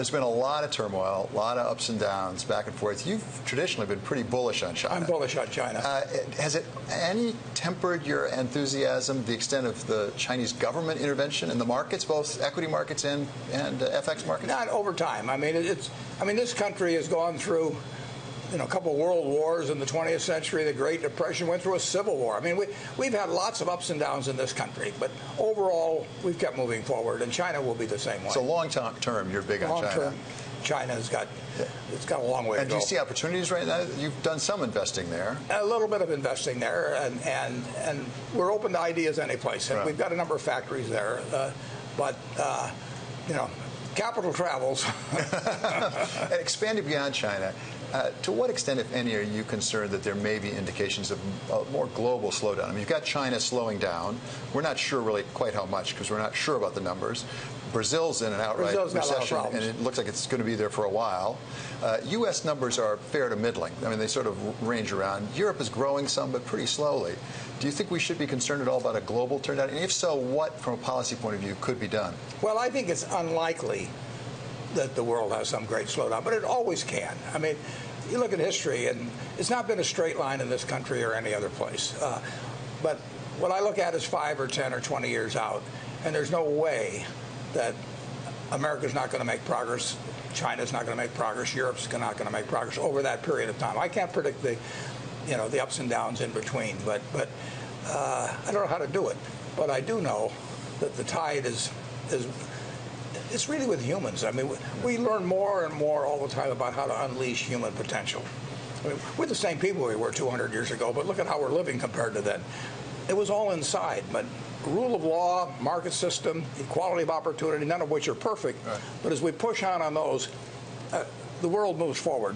There's been a lot of turmoil, a lot of ups and downs, back and forth. You've traditionally been pretty bullish on China. I'm bullish on China. Has it any tempered your enthusiasm, the extent of the Chinese government intervention in the markets, both equity markets and FX markets? Not over time. I mean, this country has gone through, you know, a couple of world wars in the 20th century, the Great Depression, went through a civil war. I mean, we've had lots of ups and downs in this country, but overall, we've kept moving forward, and China will be the same way. So long-term, you're big on China. China's got a long way to go. And do you see opportunities right now? You've done some investing there. A little bit of investing there, and we're open to ideas any place. Right. We've got a number of factories there, but you know, capital travels. And expanding beyond China, to what extent, if any, are you concerned that there may be indications of a more global slowdown? I mean, you've got China slowing down. We're not sure really quite how much because we're not sure about the numbers. Brazil's in an outright recession, and it looks like it's going to be there for a while. U.S. numbers are fair to middling. I mean, they sort of range around. Europe is growing some, but pretty slowly. Do you think we should be concerned at all about a global turnout? And if so, what, from a policy point of view, could be done? Well, I think it's unlikely that the world has some great slowdown, but it always can. I mean, you look at history, and it's not been a straight line in this country or any other place. But what I look at is 5 or 10 or 20 years out, and there's no way that America's not going to make progress, China's not going to make progress, Europe's not going to make progress over that period of time. I can't predict the, you know, the ups and downs in between, but I don't know how to do it. But I do know that the tide is it's really with humans. I mean, we learn more and more all the time about how to unleash human potential. I mean, we're the same people we were 200 years ago, but look at how we're living compared to then. It was all inside, but rule of law, market system, equality of opportunity, none of which are perfect. Right. But as we push on those, the world moves forward.